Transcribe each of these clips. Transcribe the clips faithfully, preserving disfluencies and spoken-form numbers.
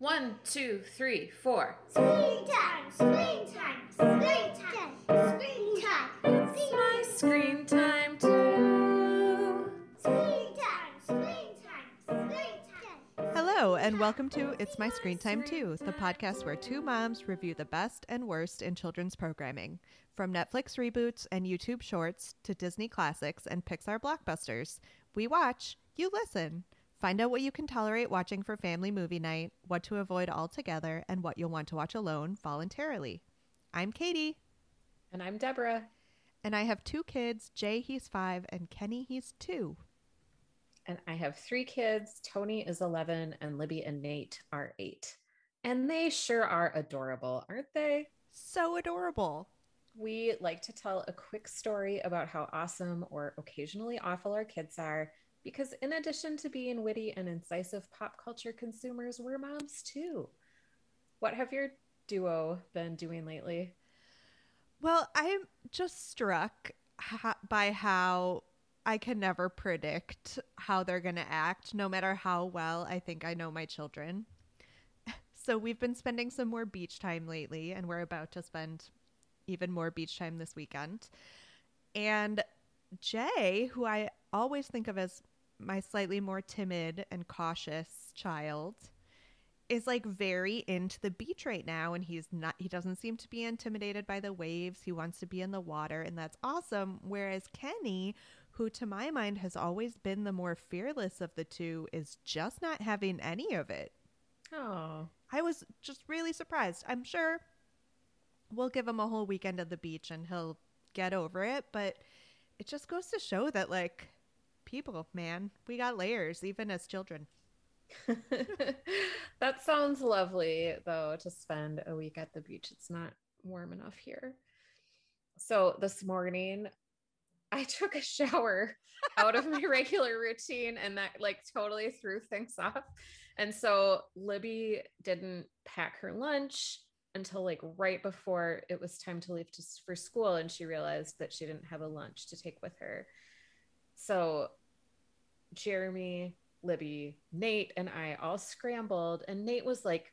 One, two, three, four. Screen time, screen time, screen time, screen time. It's my screen time too. Screen time, screen time, screen time. Hello and welcome to It's My Screen Time Too, the podcast where two moms review the best and worst in children's programming. From Netflix reboots and YouTube shorts to Disney classics and Pixar blockbusters, we watch, you listen. Find out what you can tolerate watching for family movie night, what to avoid altogether, and what you'll want to watch alone voluntarily. I'm Katie. And I'm Deborah. And I have two kids, Jay, he's five, and Kenny, he's two. And I have three kids. Tony is eleven, and Libby and Nate are eight. And they sure are adorable, aren't they? So adorable. We like to tell a quick story about how awesome or occasionally awful our kids are, because in addition to being witty and incisive pop culture consumers, we're moms too. What have your duo been doing lately? Well, I'm just struck ha- by how I can never predict how they're going to act, no matter how well I think I know my children. So we've been spending some more beach time lately, and we're about to spend even more beach time this weekend. And Jay, who I always think of as my slightly more timid and cautious child, is like very into the beach right now, and he's not he doesn't seem to be intimidated by the waves. He wants to be in the water, and that's awesome. Whereas Kenny, who to my mind has always been the more fearless of the two, is just not having any of it. Oh, I was just really surprised. I'm sure we'll give him a whole weekend at the beach and he'll get over it, but it just goes to show that, like, people, man, we got layers, even as children. That sounds lovely, though, to spend a week at the beach. It's not warm enough here. So this morning, I took a shower out of my regular routine, and that, like, totally threw things off. And so Libby didn't pack her lunch until like right before it was time to leave to, for school, and she realized that she didn't have a lunch to take with her. So Jeremy, Libby, Nate, and I all scrambled, and Nate was like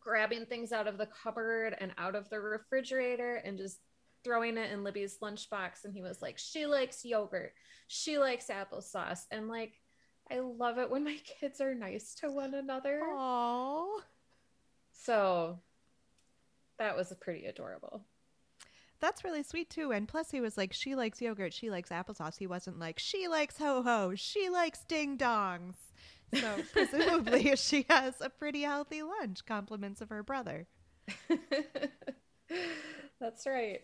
grabbing things out of the cupboard and out of the refrigerator and just throwing it in Libby's lunchbox, and he was like, she likes yogurt, she likes applesauce, and like, I love it when my kids are nice to one another. Aww. So that was pretty adorable. That's really sweet too. And plus he was like, she likes yogurt, she likes applesauce. He wasn't like, she likes ho-ho, she likes ding-dongs. So presumably she has a pretty healthy lunch, compliments of her brother. That's right.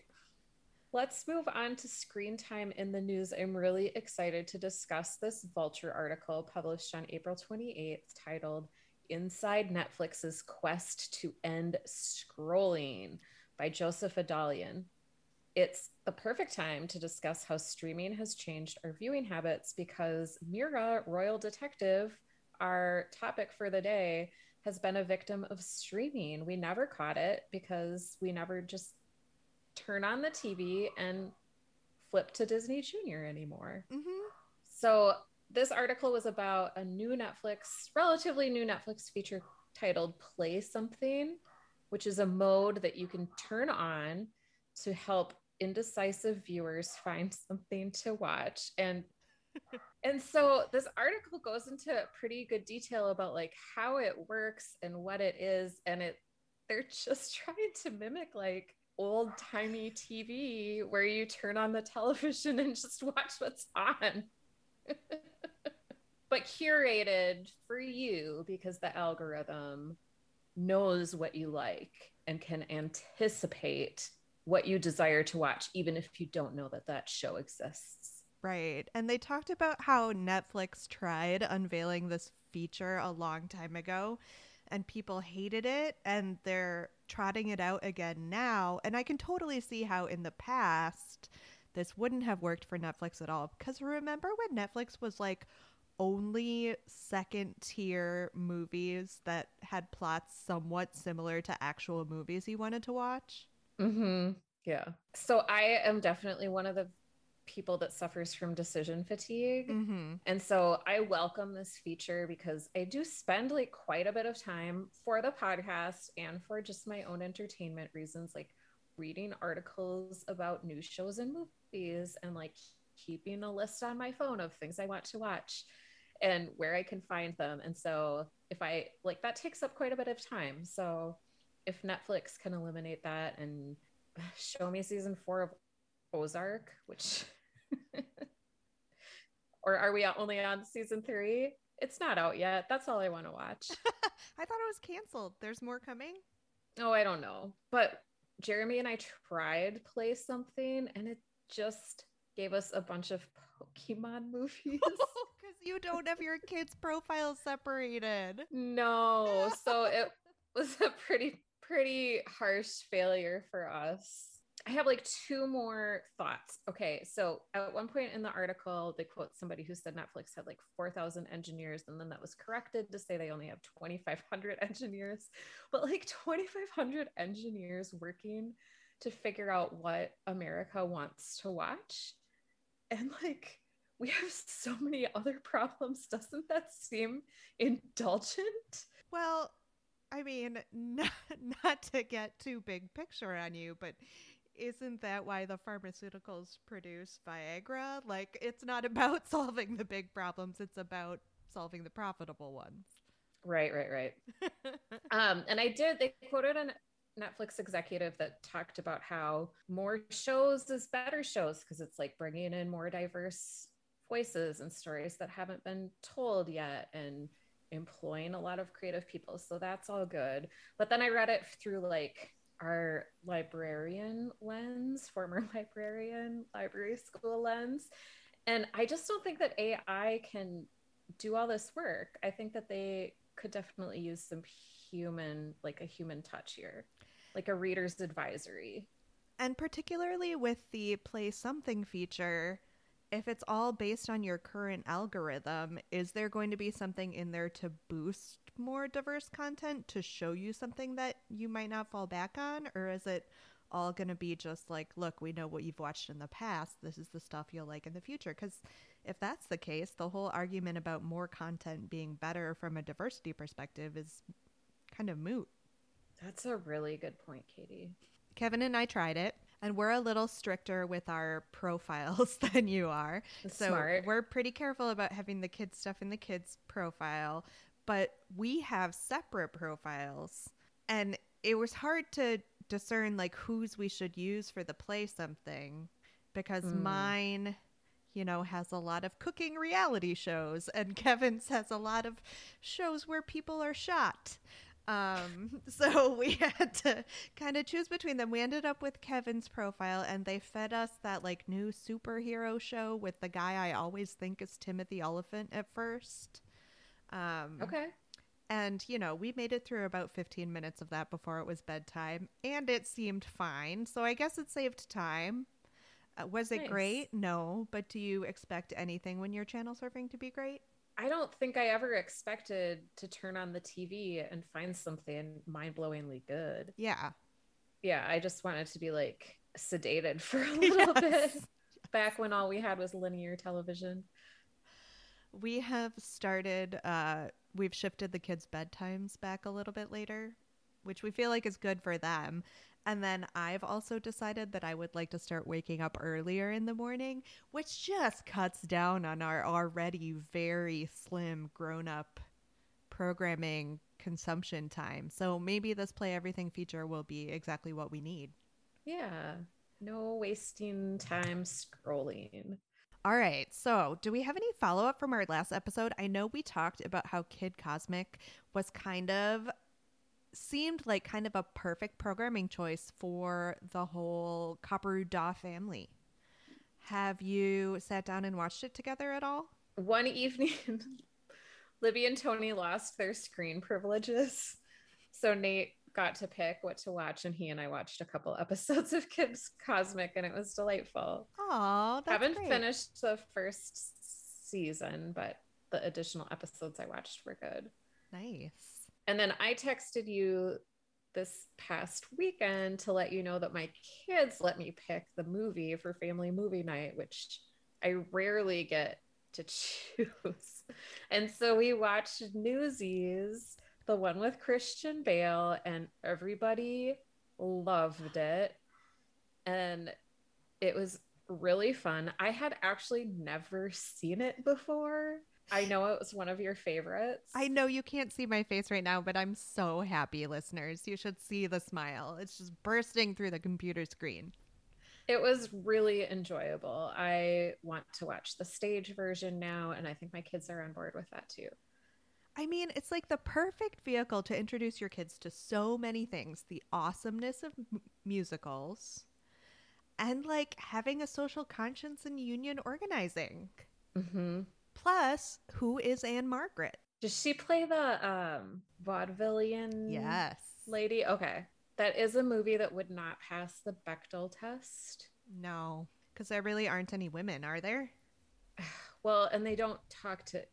Let's move on to screen time in the news. I'm really excited to discuss this Vulture article published on April twenty-eighth titled Inside Netflix's Quest to End Scrolling by Joseph Adalian. It's the perfect time to discuss how streaming has changed our viewing habits, because Mira, Royal Detective, our topic for the day, has been a victim of streaming. We never caught it because we never just turn on the T V and flip to Disney Junior anymore. Mm-hmm. So this article was about a new Netflix, relatively new Netflix feature titled Play Something, which is a mode that you can turn on to help indecisive viewers find something to watch. And and so this article goes into pretty good detail about like how it works and what it is. And it they're just trying to mimic like old-timey T V where you turn on the television and just watch what's on. But curated for you, because the algorithm knows what you like and can anticipate what you desire to watch, even if you don't know that that show exists. Right. And they talked about how Netflix tried unveiling this feature a long time ago, and people hated it, and they're trotting it out again now. And I can totally see how in the past this wouldn't have worked for Netflix at all, because remember when Netflix was like only second tier movies that had plots somewhat similar to actual movies you wanted to watch? Mm-hmm. Yeah. So I am definitely one of the people that suffers from decision fatigue. Mm-hmm. And so I welcome this feature because I do spend like quite a bit of time for the podcast and for just my own entertainment reasons, like reading articles about new shows and movies and like keeping a list on my phone of things I want to watch and where I can find them. And so if I like, that takes up quite a bit of time. So if Netflix can eliminate that and show me season four of Ozark, which or are we only on season three? It's not out yet. That's all I want to watch. I thought it was canceled. There's more coming. Oh, I don't know. But Jeremy and I tried play something and it just gave us a bunch of Pokemon movies because you don't have your kids' profiles separated. No, so it was a pretty pretty harsh failure for us. I have like two more thoughts. Okay, so at one point in the article, they quote somebody who said Netflix had like four thousand engineers, and then that was corrected to say they only have twenty-five hundred engineers. But like twenty-five hundred engineers working to figure out what America wants to watch. And like, we have so many other problems. Doesn't that seem indulgent? Well, I mean, not, not to get too big picture on you, but isn't that why the pharmaceuticals produce Viagra? Like, it's not about solving the big problems. It's about solving the profitable ones. Right, right, right. um, and I did, they quoted a Netflix executive that talked about how more shows is better shows because it's like bringing in more diverse voices and stories that haven't been told yet and employing a lot of creative people. So that's all good. But then I read it through like our librarian lens, former librarian, library school lens. And I just don't think that A I can do all this work. I think that they could definitely use some human, like a human touch here, like a reader's advisory. And particularly with the play something feature, if it's all based on your current algorithm, is there going to be something in there to boost more diverse content to show you something that you might not fall back on? Or is it all going to be just like, look, we know what you've watched in the past. This is the stuff you'll like in the future. Because if that's the case, the whole argument about more content being better from a diversity perspective is kind of moot. That's a really good point, Katie. Kevin and I tried it. And we're a little stricter with our profiles than you are. That's so smart. We're pretty careful about having the kids' stuff in the kids' profile. But we have separate profiles. And it was hard to discern like whose we should use for the play something. Because mm. mine, you know, has a lot of cooking reality shows. And Kevin's has a lot of shows where people are shot. Um, so we had to kind of choose between them. We ended up with Kevin's profile, and they fed us that like new superhero show with the guy I always think is Timothy Oliphant at first. Um, okay. And, you know, we made it through about fifteen minutes of that before it was bedtime, and it seemed fine. So I guess it saved time. Uh, was nice. It great? No. But do you expect anything when you're channel surfing to be great? I don't think I ever expected to turn on the T V and find something mind-blowingly good. Yeah. Yeah, I just wanted to be like sedated for a little yes. bit back when all we had was linear television. We have started, uh, we've shifted the kids' bedtimes back a little bit later, which we feel like is good for them. And then I've also decided that I would like to start waking up earlier in the morning, which just cuts down on our already very slim grown-up programming consumption time. So maybe this Play Everything feature will be exactly what we need. Yeah, no wasting time scrolling. All right, so do we have any follow-up from our last episode? I know we talked about how Kid Cosmic was kind of... seemed like kind of a perfect programming choice for the whole Copperu Daw family. Have you sat down and watched it together at all? One evening, Libby and Tony lost their screen privileges. So Nate got to pick what to watch, and he and I watched a couple episodes of Kid Cosmic, and it was delightful. Aw, that's Haven't great. Finished the first season, but the additional episodes I watched were good. Nice. And then I texted you this past weekend to let you know that my kids let me pick the movie for family movie night, which I rarely get to choose. And so we watched Newsies, the one with Christian Bale, and everybody loved it. And it was really fun. I had actually never seen it before. I know it was one of your favorites. I know you can't see my face right now, but I'm so happy, listeners. You should see the smile. It's just bursting through the computer screen. It was really enjoyable. I want to watch the stage version now, and I think my kids are on board with that too. I mean, it's like the perfect vehicle to introduce your kids to so many things. The awesomeness of m- musicals and like having a social conscience and union organizing. Mm-hmm. Plus, who is Anne Margaret? Does she play the um, vaudevillian yes. lady? Okay. That is a movie that would not pass the Bechdel test. No, because there really aren't any women, are there? Well, and they don't talk to... I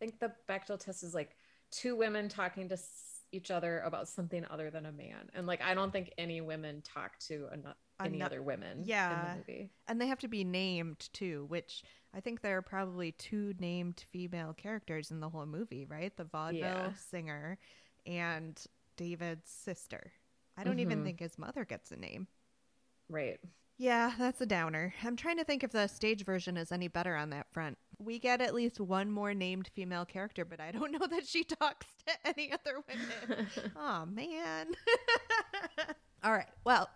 think the Bechdel test is like two women talking to each other about something other than a man. And like, I don't think any women talk to an- any Ano- other women yeah. in the movie. And they have to be named too, which I think there are probably two named female characters in the whole movie, right? The vaudeville yeah. singer and David's sister. I don't mm-hmm. even think his mother gets a name. Right. Yeah, that's a downer. I'm trying to think if the stage version is any better on that front. We get at least one more named female character, but I don't know that she talks to any other women. Oh, man. All right. Well,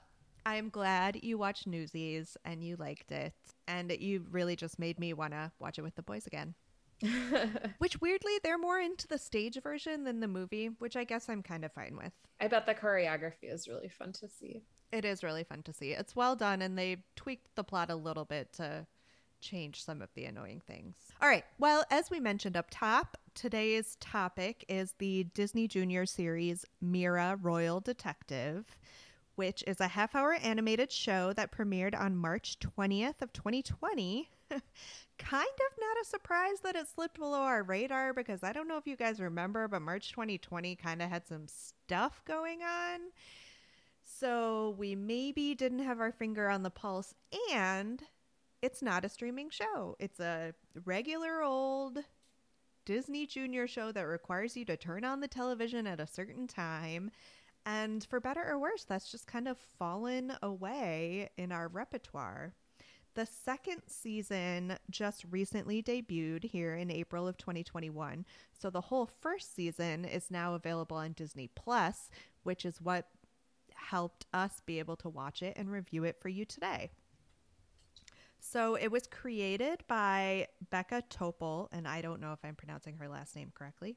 I'm glad you watched Newsies and you liked it. And you really just made me want to watch it with the boys again. Which, weirdly, they're more into the stage version than the movie, which I guess I'm kind of fine with. I bet the choreography is really fun to see. It is really fun to see. It's well done, and they tweaked the plot a little bit to change some of the annoying things. All right. Well, as we mentioned up top, today's topic is the Disney Junior series Mira, Royal Detective, which is a half-hour animated show that premiered on March twentieth of twenty twenty. Kind of not a surprise that it slipped below our radar because I don't know if you guys remember, but March twenty twenty kind of had some stuff going on. So we maybe didn't have our finger on the pulse, and it's not a streaming show. It's a regular old Disney Junior show that requires you to turn on the television at a certain time. And for better or worse, that's just kind of fallen away in our repertoire. The second season just recently debuted here in April of twenty twenty-one. So the whole first season is now available on Disney Plus, which is what helped us be able to watch it and review it for you today. So it was created by Becca Topol, and I don't know if I'm pronouncing her last name correctly.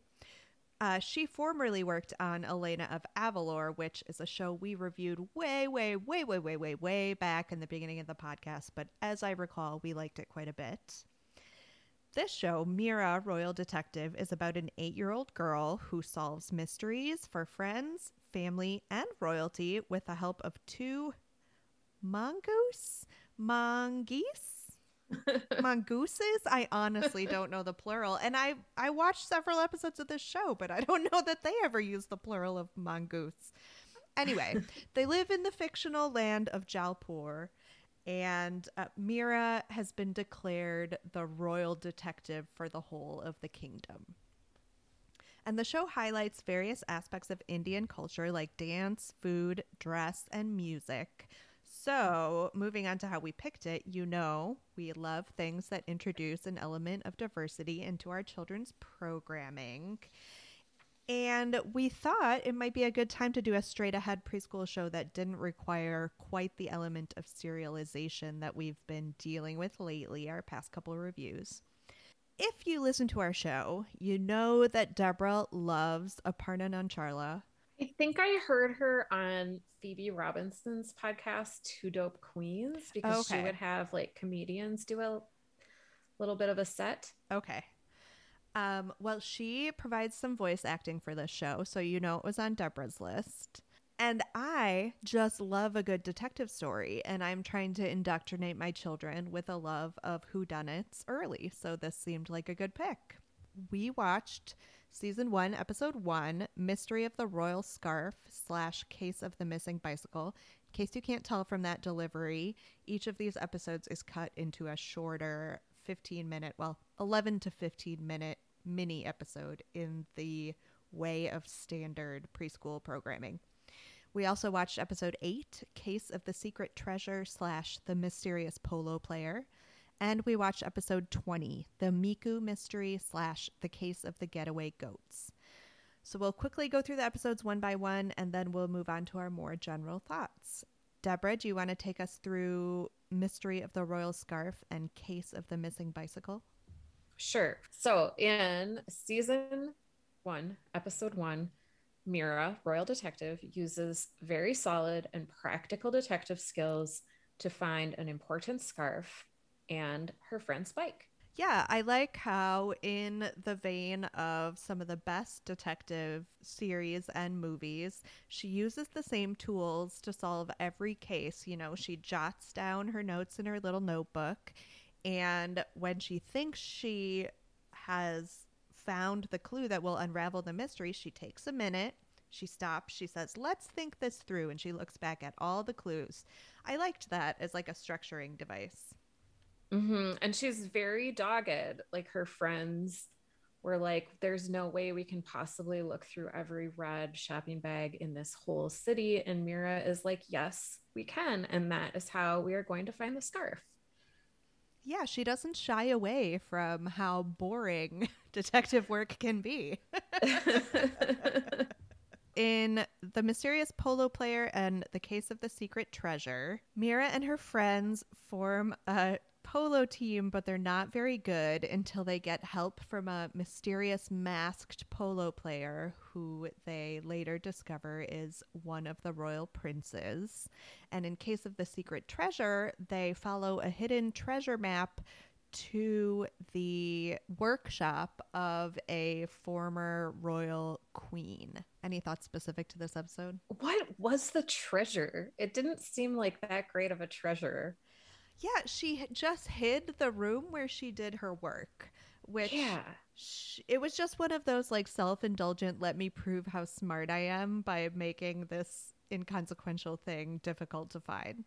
Uh, she formerly worked on Elena of Avalor, which is a show we reviewed way, way, way, way, way, way, way back in the beginning of the podcast. But as I recall, we liked it quite a bit. This show, Mira, Royal Detective, is about an eight-year-old girl who solves mysteries for friends, family, and royalty with the help of two mongoose mongoose mongooses. I honestly don't know the plural, and I I watched several episodes of this show, but I don't know that they ever use the plural of mongoose. Anyway, they live in the fictional land of Jaipur, and uh, Mira has been declared the royal detective for the whole of the kingdom. And the show highlights various aspects of Indian culture like dance, food, dress, and music. So moving on to how we picked it, you know we love things that introduce an element of diversity into our children's programming. And we thought it might be a good time to do a straight-ahead preschool show that didn't require quite the element of serialization that we've been dealing with lately, our past couple of reviews. If you listen to our show, you know that Deborah loves Aparna Nancherla. I think I heard her on Phoebe Robinson's podcast, Two Dope Queens, because okay. she would have like comedians do a little bit of a set. Okay. Um, well, she provides some voice acting for this show, so you know it was on Deborah's list. And I just love a good detective story, and I'm trying to indoctrinate my children with a love of whodunits early, so this seemed like a good pick. We watched Season one, Episode one, Mystery of the Royal Scarf slash Case of the Missing Bicycle. In case you can't tell from that delivery, each of these episodes is cut into a shorter fifteen minute, well, eleven to fifteen minute mini episode in the way of standard preschool programming. We also watched Episode eight, Case of the Secret Treasure slash The Mysterious Polo Player. And we watched Episode twenty, The Miku Mystery slash The Case of the Getaway Goats. So we'll quickly go through the episodes one by one, and then we'll move on to our more general thoughts. Deborah, do you want to take us through Mystery of the Royal Scarf and Case of the Missing Bicycle? Sure. So in Season one, Episode one, Mira, Royal Detective, uses very solid and practical detective skills to find an important scarf and her friend's bike. Yeah, I like how, in the vein of some of the best detective series and movies, she uses the same tools to solve every case. You know, she jots down her notes in her little notebook, and when she thinks she has found the clue that will unravel the mystery, she takes a minute, she stops, she says, let's think this through, and she looks back at all the clues. I liked that as like a structuring device. Mm-hmm. And she's very dogged. Like, her friends were like, there's no way we can possibly look through every red shopping bag in this whole city. And Mira is like, yes, we can. And that is how we are going to find the scarf. Yeah, she doesn't shy away from how boring detective work can be. In The Mysterious Polo Player and The Case of the Secret Treasure, Mira and her friends form a polo team, but they're not very good until they get help from a mysterious masked polo player who they later discover is one of the royal princes. And in Case of the Secret Treasure, they follow a hidden treasure map to the workshop of a former royal queen. Any thoughts specific to this episode? What was the treasure? It didn't seem like that great of a treasure. Yeah, she just hid the room where she did her work, which yeah. she, it was just one of those like self-indulgent, let me prove how smart I am by making this inconsequential thing difficult to find.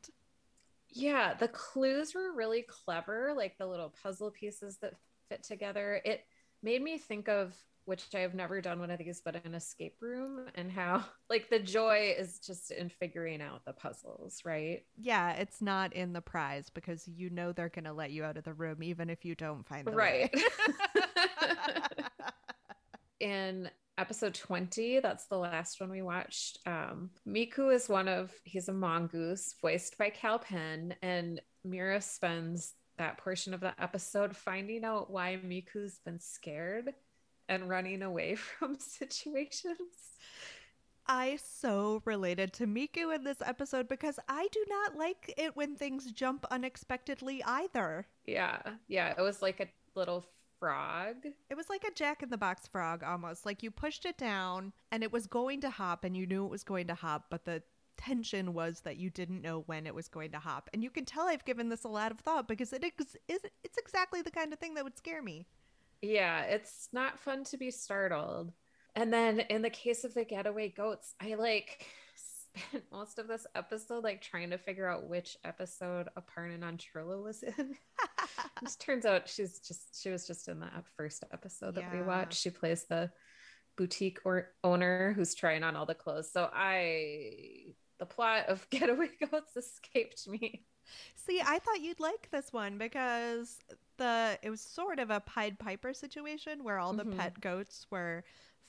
Yeah, the clues were really clever, like the little puzzle pieces that fit together. It made me think of, which I have never done one of these, but an escape room, and how like the joy is just in figuring out the puzzles, right? Yeah, it's not in the prize because you know they're going to let you out of the room even if you don't find the right. In Episode twenty, that's the last one we watched, um, Miku is one of, he's a mongoose voiced by Kal Penn, and Mira spends that portion of the episode finding out why Miku's been scared and running away from situations. I so related to Miku in this episode because I do not like it when things jump unexpectedly either. Yeah. Yeah. It was like a little frog. It was like a jack-in-the-box frog almost. Like, you pushed it down and it was going to hop and you knew it was going to hop, but the tension was that you didn't know when it was going to hop. And you can tell I've given this a lot of thought because it ex- it's exactly the kind of thing that would scare me. Yeah, it's not fun to be startled. And then in the case of the getaway goats, I like spent most of this episode like trying to figure out which episode Aparna Nancherla was in. It turns out she's just she was just in the first episode that yeah. we watched. She plays the boutique or owner who's trying on all the clothes. So I the plot of Getaway Goats escaped me. See, I thought you'd like this one because the it was sort of a Pied Piper situation where all the mm-hmm. pet goats were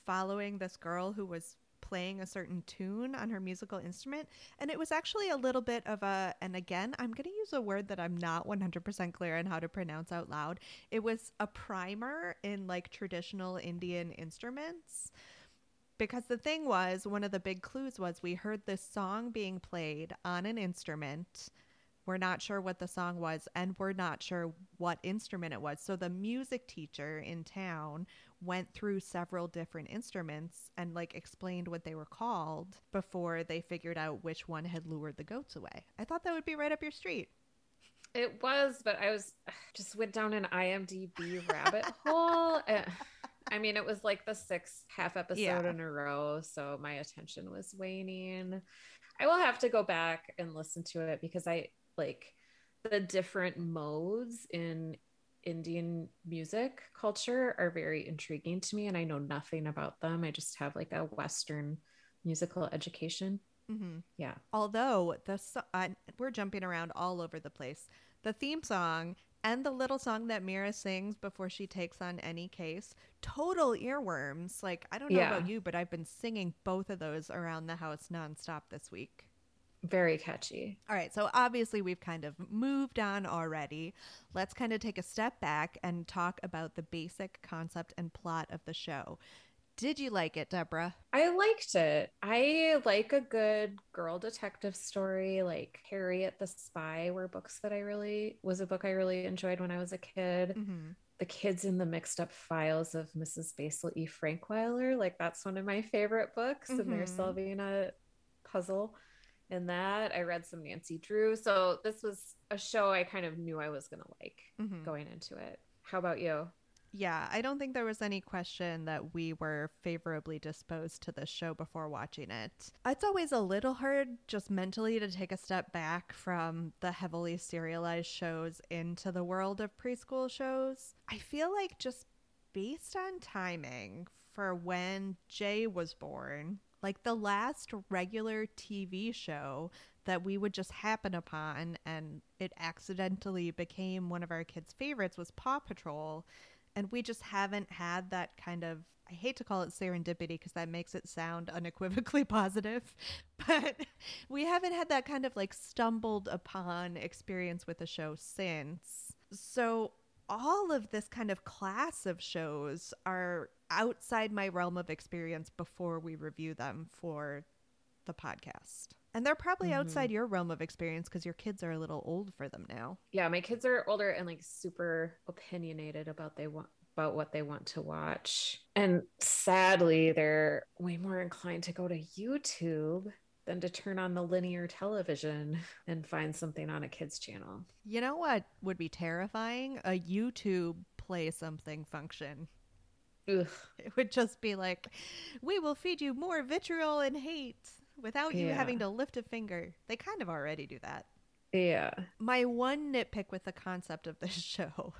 following this girl who was playing a certain tune on her musical instrument. And it was actually a little bit of a, and again, I'm going to use a word that I'm not one hundred percent clear on how to pronounce out loud. It was a primer in like traditional Indian instruments. Because the thing was, one of the big clues was we heard this song being played on an instrument. We're not sure what the song was, and we're not sure what instrument it was. So the music teacher in town went through several different instruments and like explained what they were called before they figured out which one had lured the goats away. I thought that would be right up your street. It was, but I was just went down an I M D B rabbit hole. I mean, it was like the sixth half episode yeah. in a row, so my attention was waning. I will have to go back and listen to it because I like the different modes in Indian music culture are very intriguing to me, and I know nothing about them. I just have like a Western musical education. Mm-hmm. Yeah. Although the so- I, we're jumping around all over the place. The theme song and the little song that Mira sings before she takes on any case, total earworms. Like, I don't know yeah. about you, but I've been singing both of those around the house nonstop this week. Very catchy. All right. So obviously we've kind of moved on already. Let's kind of take a step back and talk about the basic concept and plot of the show. Did you like it, Deborah? I liked it. I like a good girl detective story, like Harriet the Spy were books that I really, was a book I really enjoyed when I was a kid. Mm-hmm. The Kids in the Mixed Up Files of Missus Basil E. Frankweiler, like that's one of my favorite books, mm-hmm. and they're solving a puzzle in that. I read some Nancy Drew, so this was a show I kind of knew I was going to like mm-hmm. going into it. How about you? Yeah, I don't think there was any question that we were favorably disposed to this show before watching it. It's always a little hard just mentally to take a step back from the heavily serialized shows into the world of preschool shows. I feel like just based on timing for when Jay was born, like the last regular T V show that we would just happen upon and it accidentally became one of our kids' favorites was Paw Patrol. And we just haven't had that kind of, I hate to call it serendipity because that makes it sound unequivocally positive, but we haven't had that kind of like stumbled upon experience with the show since. So all of this kind of class of shows are outside my realm of experience before we review them for the podcast. And they're probably mm-hmm. outside your realm of experience because your kids are a little old for them now. Yeah, my kids are older and like super opinionated about they want about what they want to watch. And sadly, they're way more inclined to go to YouTube than to turn on the linear television and find something on a kid's channel. You know what would be terrifying? A YouTube play something function. Ugh. It would just be like, we will feed you more vitriol and hate. Without you yeah. having to lift a finger. They kind of already do that. Yeah. My one nitpick with the concept of this show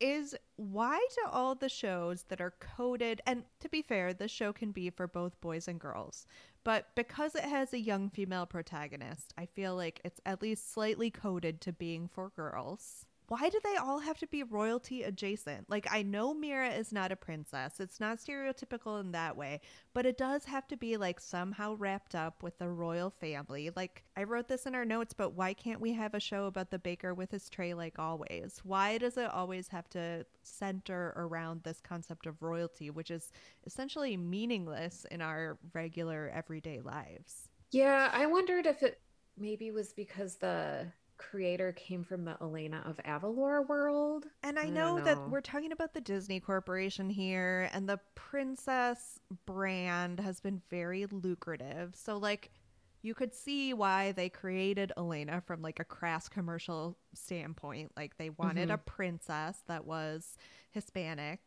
is why do all the shows that are coded, and to be fair, this show can be for both boys and girls, but because it has a young female protagonist, I feel like it's at least slightly coded to being for girls. Why do they all have to be royalty adjacent? Like, I know Mira is not a princess. It's not stereotypical in that way, but it does have to be like somehow wrapped up with the royal family. Like, I wrote this in our notes, but why can't we have a show about the baker with his tray like always? Why does it always have to center around this concept of royalty, which is essentially meaningless in our regular everyday lives? Yeah, I wondered if it maybe was because the creator came from the Elena of Avalor world. And I, I know, know that we're talking about the Disney Corporation here, and the princess brand has been very lucrative. So like you could see why they created Elena from like a crass commercial standpoint. Like they wanted mm-hmm. a princess that was Hispanic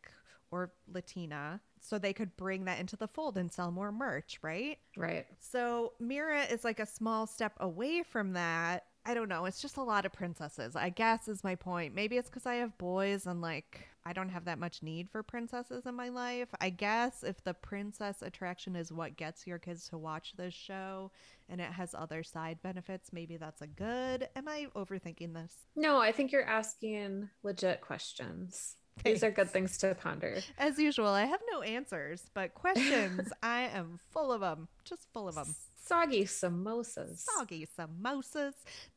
or Latina, so they could bring that into the fold and sell more merch, right? Right. So Mira is like a small step away from that. I don't know. It's just a lot of princesses, I guess, is my point. Maybe it's because I have boys and, like, I don't have that much need for princesses in my life. I guess if the princess attraction is what gets your kids to watch this show and it has other side benefits, maybe that's a good. Am I overthinking this? No, I think you're asking legit questions. Thanks. These are good things to ponder. As usual, I have no answers, but questions, I am full of them. Just full of them. Soggy samosas. Soggy samosas.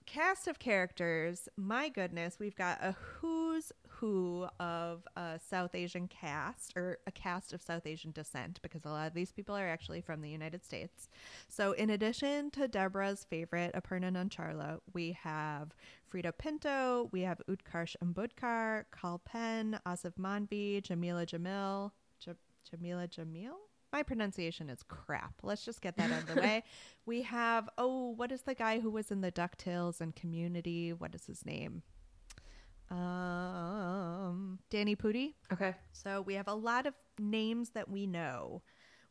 Cast of characters. My goodness, we've got a who's who of a South Asian cast, or a cast of South Asian descent, because a lot of these people are actually from the United States. So in addition to Deborah's favorite, Aparna Nancherla, we have Frida Pinto, we have Utkarsh Ambudkar, Kal Penn, Asif Manvi, Jameela Jamil, J- Jameela Jamil? My pronunciation is crap. Let's just get that out of the way. We have, oh, what is the guy who was in the DuckTales and Community? What is his name? Um, Danny Pudi. Okay. So we have a lot of names that we know.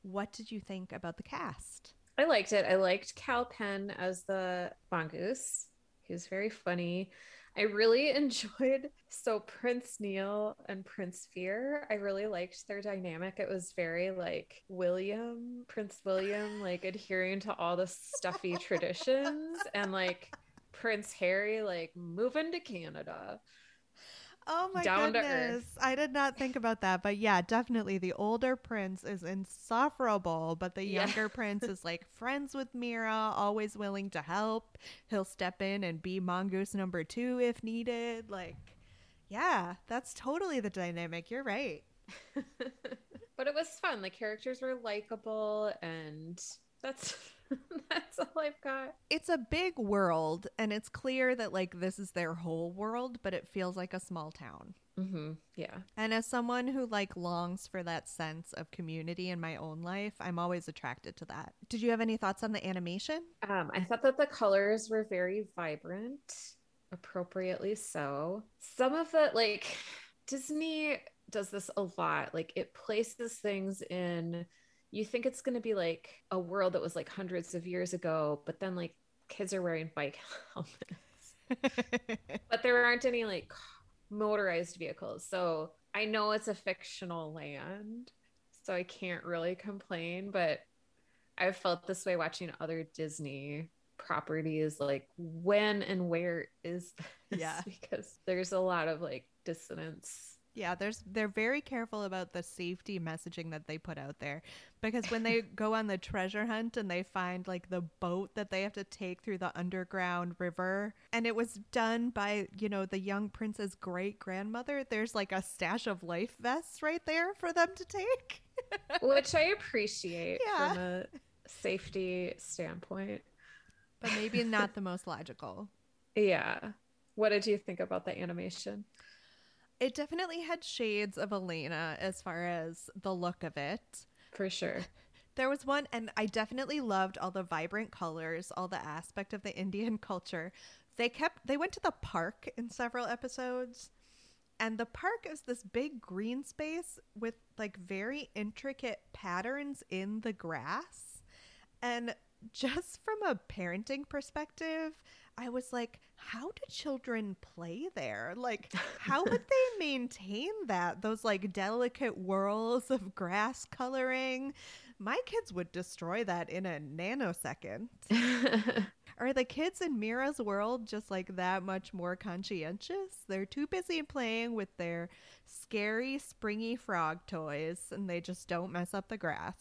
What did you think about the cast? I liked it. I liked Kal Penn as the mongoose. He was very funny. I really enjoyed, so Prince Neil and Prince Fear, I really liked their dynamic. It was very like William, Prince William, like adhering to all the stuffy traditions, and like Prince Harry, like moving to Canada. Oh my Down goodness. I did not think about that. But yeah, definitely the older prince is insufferable, but the younger yeah. prince is like friends with Mira, always willing to help. He'll step in and be mongoose number two if needed. Like, yeah, that's totally the dynamic. You're right. But it was fun. The characters were likable, and that's... that's all I've got. It's a big world, and it's clear that like this is their whole world, but it feels like a small town. Mm-hmm. Yeah. And as someone who like longs for that sense of community in my own life, I'm always attracted to that. Did you have any thoughts on the animation? Um, I thought that the colors were very vibrant, appropriately so. Some of the like Disney does this a lot. Like it places things in. You think it's going to be like a world that was like hundreds of years ago, but then like kids are wearing bike helmets, but there aren't any like motorized vehicles. So I know it's a fictional land, so I can't really complain, but I've felt this way watching other Disney properties. Like when and where is this? Yeah. Because there's a lot of like dissonance. Yeah, there's they're very careful about the safety messaging that they put out there, because when they go on the treasure hunt and they find like the boat that they have to take through the underground river, and it was done by, you know, the young prince's great grandmother, there's like a stash of life vests right there for them to take. Which I appreciate yeah. from a safety standpoint. But maybe not the most logical. Yeah. What did you think about the animation? It definitely had shades of Elena as far as the look of it. For sure. There was one, and I definitely loved all the vibrant colors, all the aspect of the Indian culture. They kept, they went to the park in several episodes, and the park is this big green space with like very intricate patterns in the grass. And just from a parenting perspective, I was like, how do children play there? Like, how would they maintain that? Those like delicate whorls of grass coloring. My kids would destroy that in a nanosecond. Are the kids in Mira's world just like that much more conscientious? They're too busy playing with their scary springy frog toys, and they just don't mess up the grass.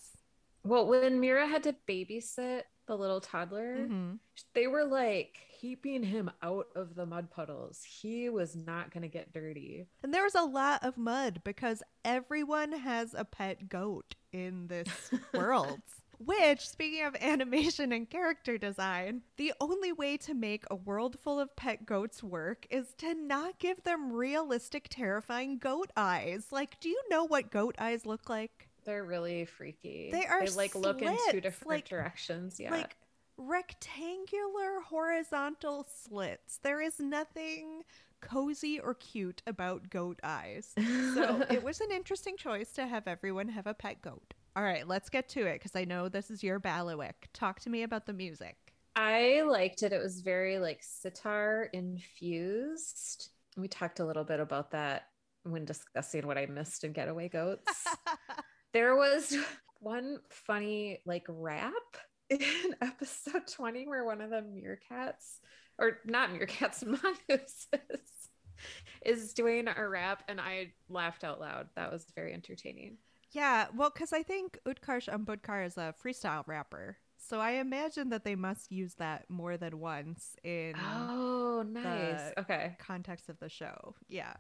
Well, when Mira had to babysit the little toddler, mm-hmm. they were like keeping him out of the mud puddles. He was not going to get dirty. And there was a lot of mud because everyone has a pet goat in this world. Which, speaking of animation and character design, the only way to make a world full of pet goats work is to not give them realistic, terrifying goat eyes. Like, do you know what goat eyes look like? They're really freaky. They are. They like slits, look in two different like, directions. Yeah. Like rectangular horizontal slits. There is nothing cozy or cute about goat eyes. So it was an interesting choice to have everyone have a pet goat. All right, let's get to it because I know this is your bailiwick. Talk to me about the music. I liked it. It was very like sitar infused. We talked a little bit about that when discussing what I missed in Getaway Goats. There was one funny like rap in episode twenty where one of the meerkats, or not meerkats, mongooses is doing a rap, and I laughed out loud. That was very entertaining. Yeah, well, because I think Utkarsh Ambudkar is a freestyle rapper, so I imagine that they must use that more than once in oh nice the okay context of the show. Yeah,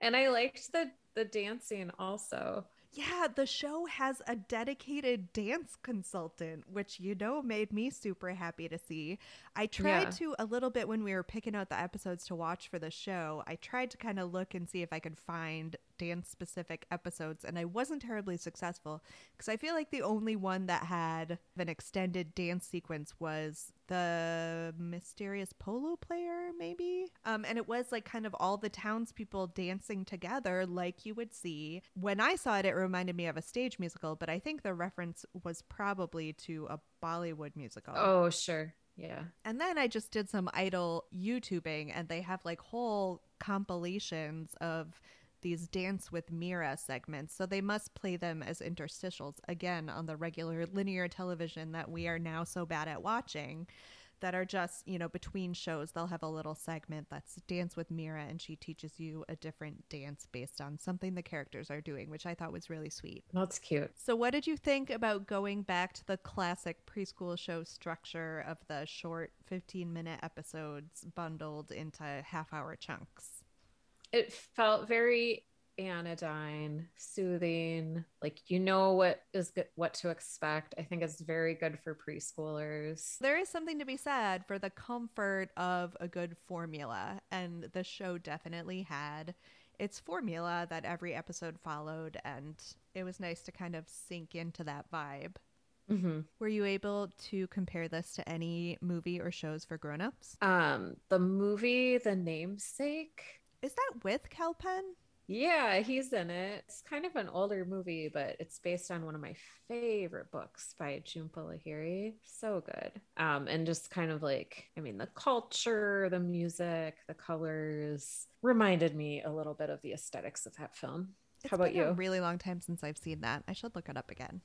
and I liked the the dancing also. Yeah, the show has a dedicated dance consultant, which, you know, made me super happy to see. I tried yeah. to a little bit when we were picking out the episodes to watch for the show. I tried to kind of look and see if I could find dance-specific episodes, and I wasn't terribly successful because I feel like the only one that had an extended dance sequence was the mysterious polo player, maybe? Um, and it was like kind of all the townspeople dancing together like you would see. When I saw it, it reminded me of a stage musical, but I think the reference was probably to a Bollywood musical. Oh, sure. Yeah. And then I just did some idle YouTubing, and they have like whole compilations of these Dance with Mira segments. So they must play them as interstitials again on the regular linear television that we are now so bad at watching, that are just, you know, between shows, they'll have a little segment that's Dance with Mira, and she teaches you a different dance based on something the characters are doing, which I thought was really sweet. That's cute. So what did you think about going back to the classic preschool show structure of the short fifteen-minute episodes bundled into half-hour chunks? It felt very anodyne, soothing, like you know what is good, what to expect. I think it's very good for preschoolers. There is something to be said for the comfort of a good formula, and the show definitely had its formula that every episode followed, and it was nice to kind of sink into that vibe. Mm-hmm. Were you able to compare this to any movie or shows for grown-ups? Um, the movie The Namesake. Is that with Kal Penn? Yeah, he's in it. It's kind of an older movie, but it's based on one of my favorite books by Jhumpa Lahiri. So good. Um, and just kind of like, I mean, the culture, the music, the colors reminded me a little bit of the aesthetics of that film. It's How about been you? A really long time since I've seen that. I should look it up again.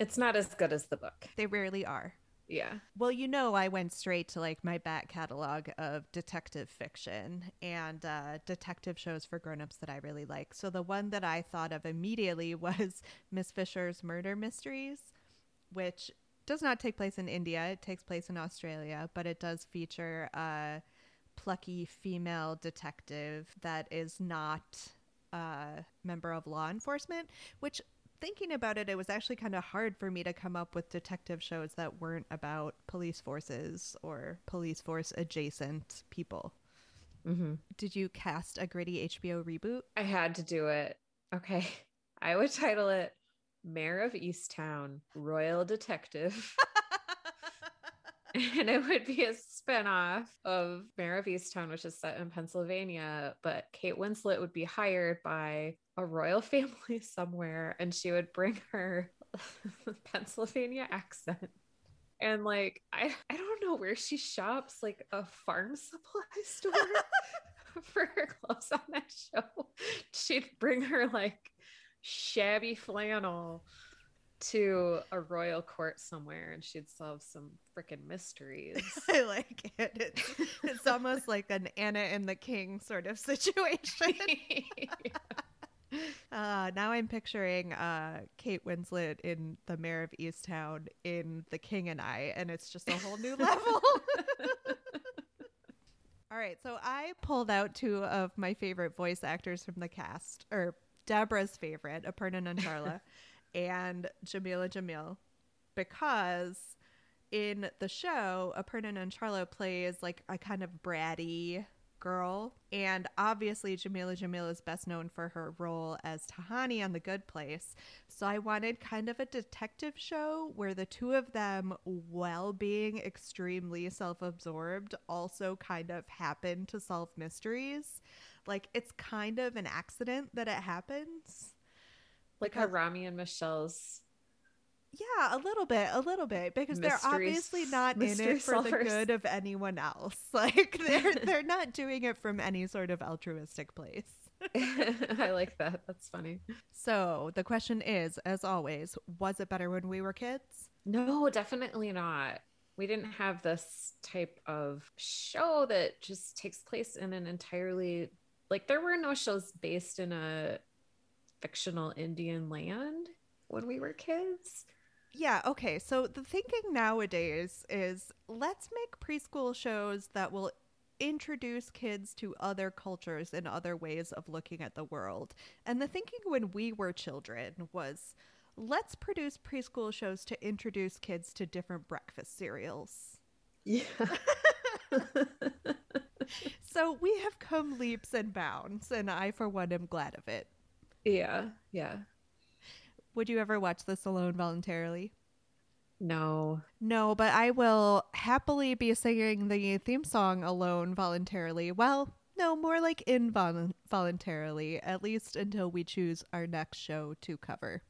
It's not as good as the book. They rarely are. Yeah. Well, you know, I went straight to like my back catalog of detective fiction and uh, detective shows for grownups that I really like. So the one that I thought of immediately was Miss Fisher's Murder Mysteries, which does not take place in India. It takes place in Australia, but it does feature a plucky female detective that is not a member of law enforcement, which, thinking about it, it was actually kind of hard for me to come up with detective shows that weren't about police forces or police force adjacent people. Mm-hmm. Did you cast a gritty H B O reboot? I had to do it. Okay. I would title it Mayor of Easttown, Royal Detective. And it would be a spinoff of Mayor of Easttown, which is set in Pennsylvania, but Kate Winslet would be hired by a royal family somewhere, and she would bring her Pennsylvania accent. And like, I, I don't know where she shops, like a farm supply store for her clothes on that show. She'd bring her like shabby flannel to a royal court somewhere, and she'd solve some freaking mysteries. I like it. It's, it's almost like an Anna and the King sort of situation. Yeah. Uh, now I'm picturing uh, Kate Winslet in The Mayor of Easttown in The King and I, and it's just a whole new level. All right, so I pulled out two of my favorite voice actors from the cast, or Deborah's favorite, Aparna Nancherla, and Jameela Jamil, because in the show, Aparna Nancherla plays like a kind of bratty girl, and obviously Jameela Jamil is best known for her role as Tahani on The Good Place. So I wanted kind of a detective show where the two of them, while being extremely self-absorbed, also kind of happen to solve mysteries. Like, it's kind of an accident that it happens. Like how Rami and Michelle's. Yeah, a little bit, a little bit, because mystery, they're obviously not in it for solvers. The good of anyone else. Like, they're they're not doing it from any sort of altruistic place. I like that. That's funny. So the question is, as always, was it better when we were kids? No, definitely not. We didn't have this type of show that just takes place in an entirely, like, there were no shows based in a fictional Indian land when we were kids. Yeah, okay. So the thinking nowadays is, let's make preschool shows that will introduce kids to other cultures and other ways of looking at the world. And the thinking when we were children was, let's produce preschool shows to introduce kids to different breakfast cereals. Yeah. So we have come leaps and bounds, and I, for one, am glad of it. Yeah, yeah. Would you ever watch this alone voluntarily? No. No, but I will happily be singing the theme song alone voluntarily. Well, no, more like involuntarily, at least until we choose our next show to cover.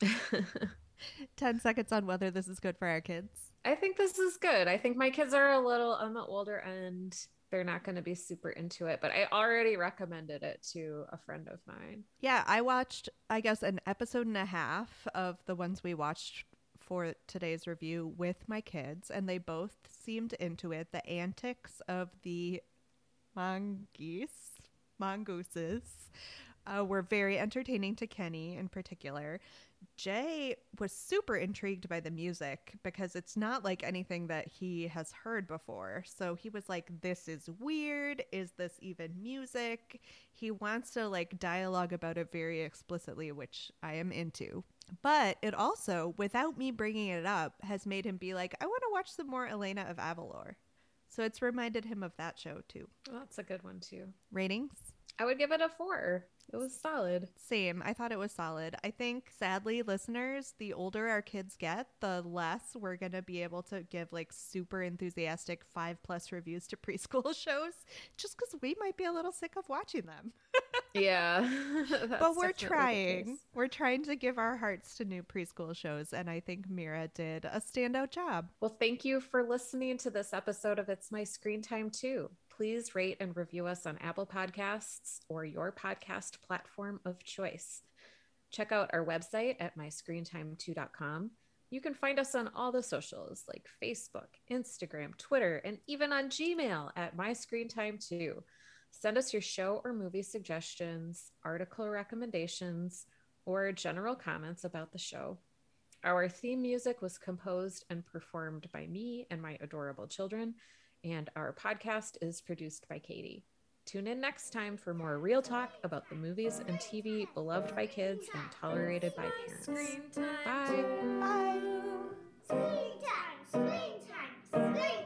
ten seconds on whether this is good for our kids. I think this is good. I think my kids are a little on the older end. They're not going to be super into it, but I already recommended it to a friend of mine. Yeah, I watched, I guess, an episode and a half of the ones we watched for today's review with my kids, and they both seemed into it. The antics of the mongoose, mongooses uh, were very entertaining to Kenny in particular. Jay was super intrigued by the music because it's not like anything that he has heard before. So he was like, this is weird. Is this even music? He wants to like dialogue about it very explicitly, which I am into. But it also, without me bringing it up, has made him be like, I want to watch some more Elena of Avalor. So it's reminded him of that show too. Well, that's a good one too. Ratings? I would give it a four. It was solid. Same. I thought it was solid. I think, sadly, listeners, the older our kids get, the less we're going to be able to give like super enthusiastic five plus reviews to preschool shows just because we might be a little sick of watching them. Yeah. But we're trying. We're trying to give our hearts to new preschool shows. And I think Mira did a standout job. Well, thank you for listening to this episode of It's My Screen Time Too. Please rate and review us on Apple Podcasts or your podcast platform of choice. Check out our website at my screen time two dot com. You can find us on all the socials like Facebook, Instagram, Twitter, and even on Gmail at my screen time two. Send us your show or movie suggestions, article recommendations, or general comments about the show. Our theme music was composed and performed by me and my adorable children. And our podcast is produced by Katie. Tune in next time for more real talk about the movies and T V beloved by kids and tolerated by parents. Bye. Bye. Screen time, screen time, screen time.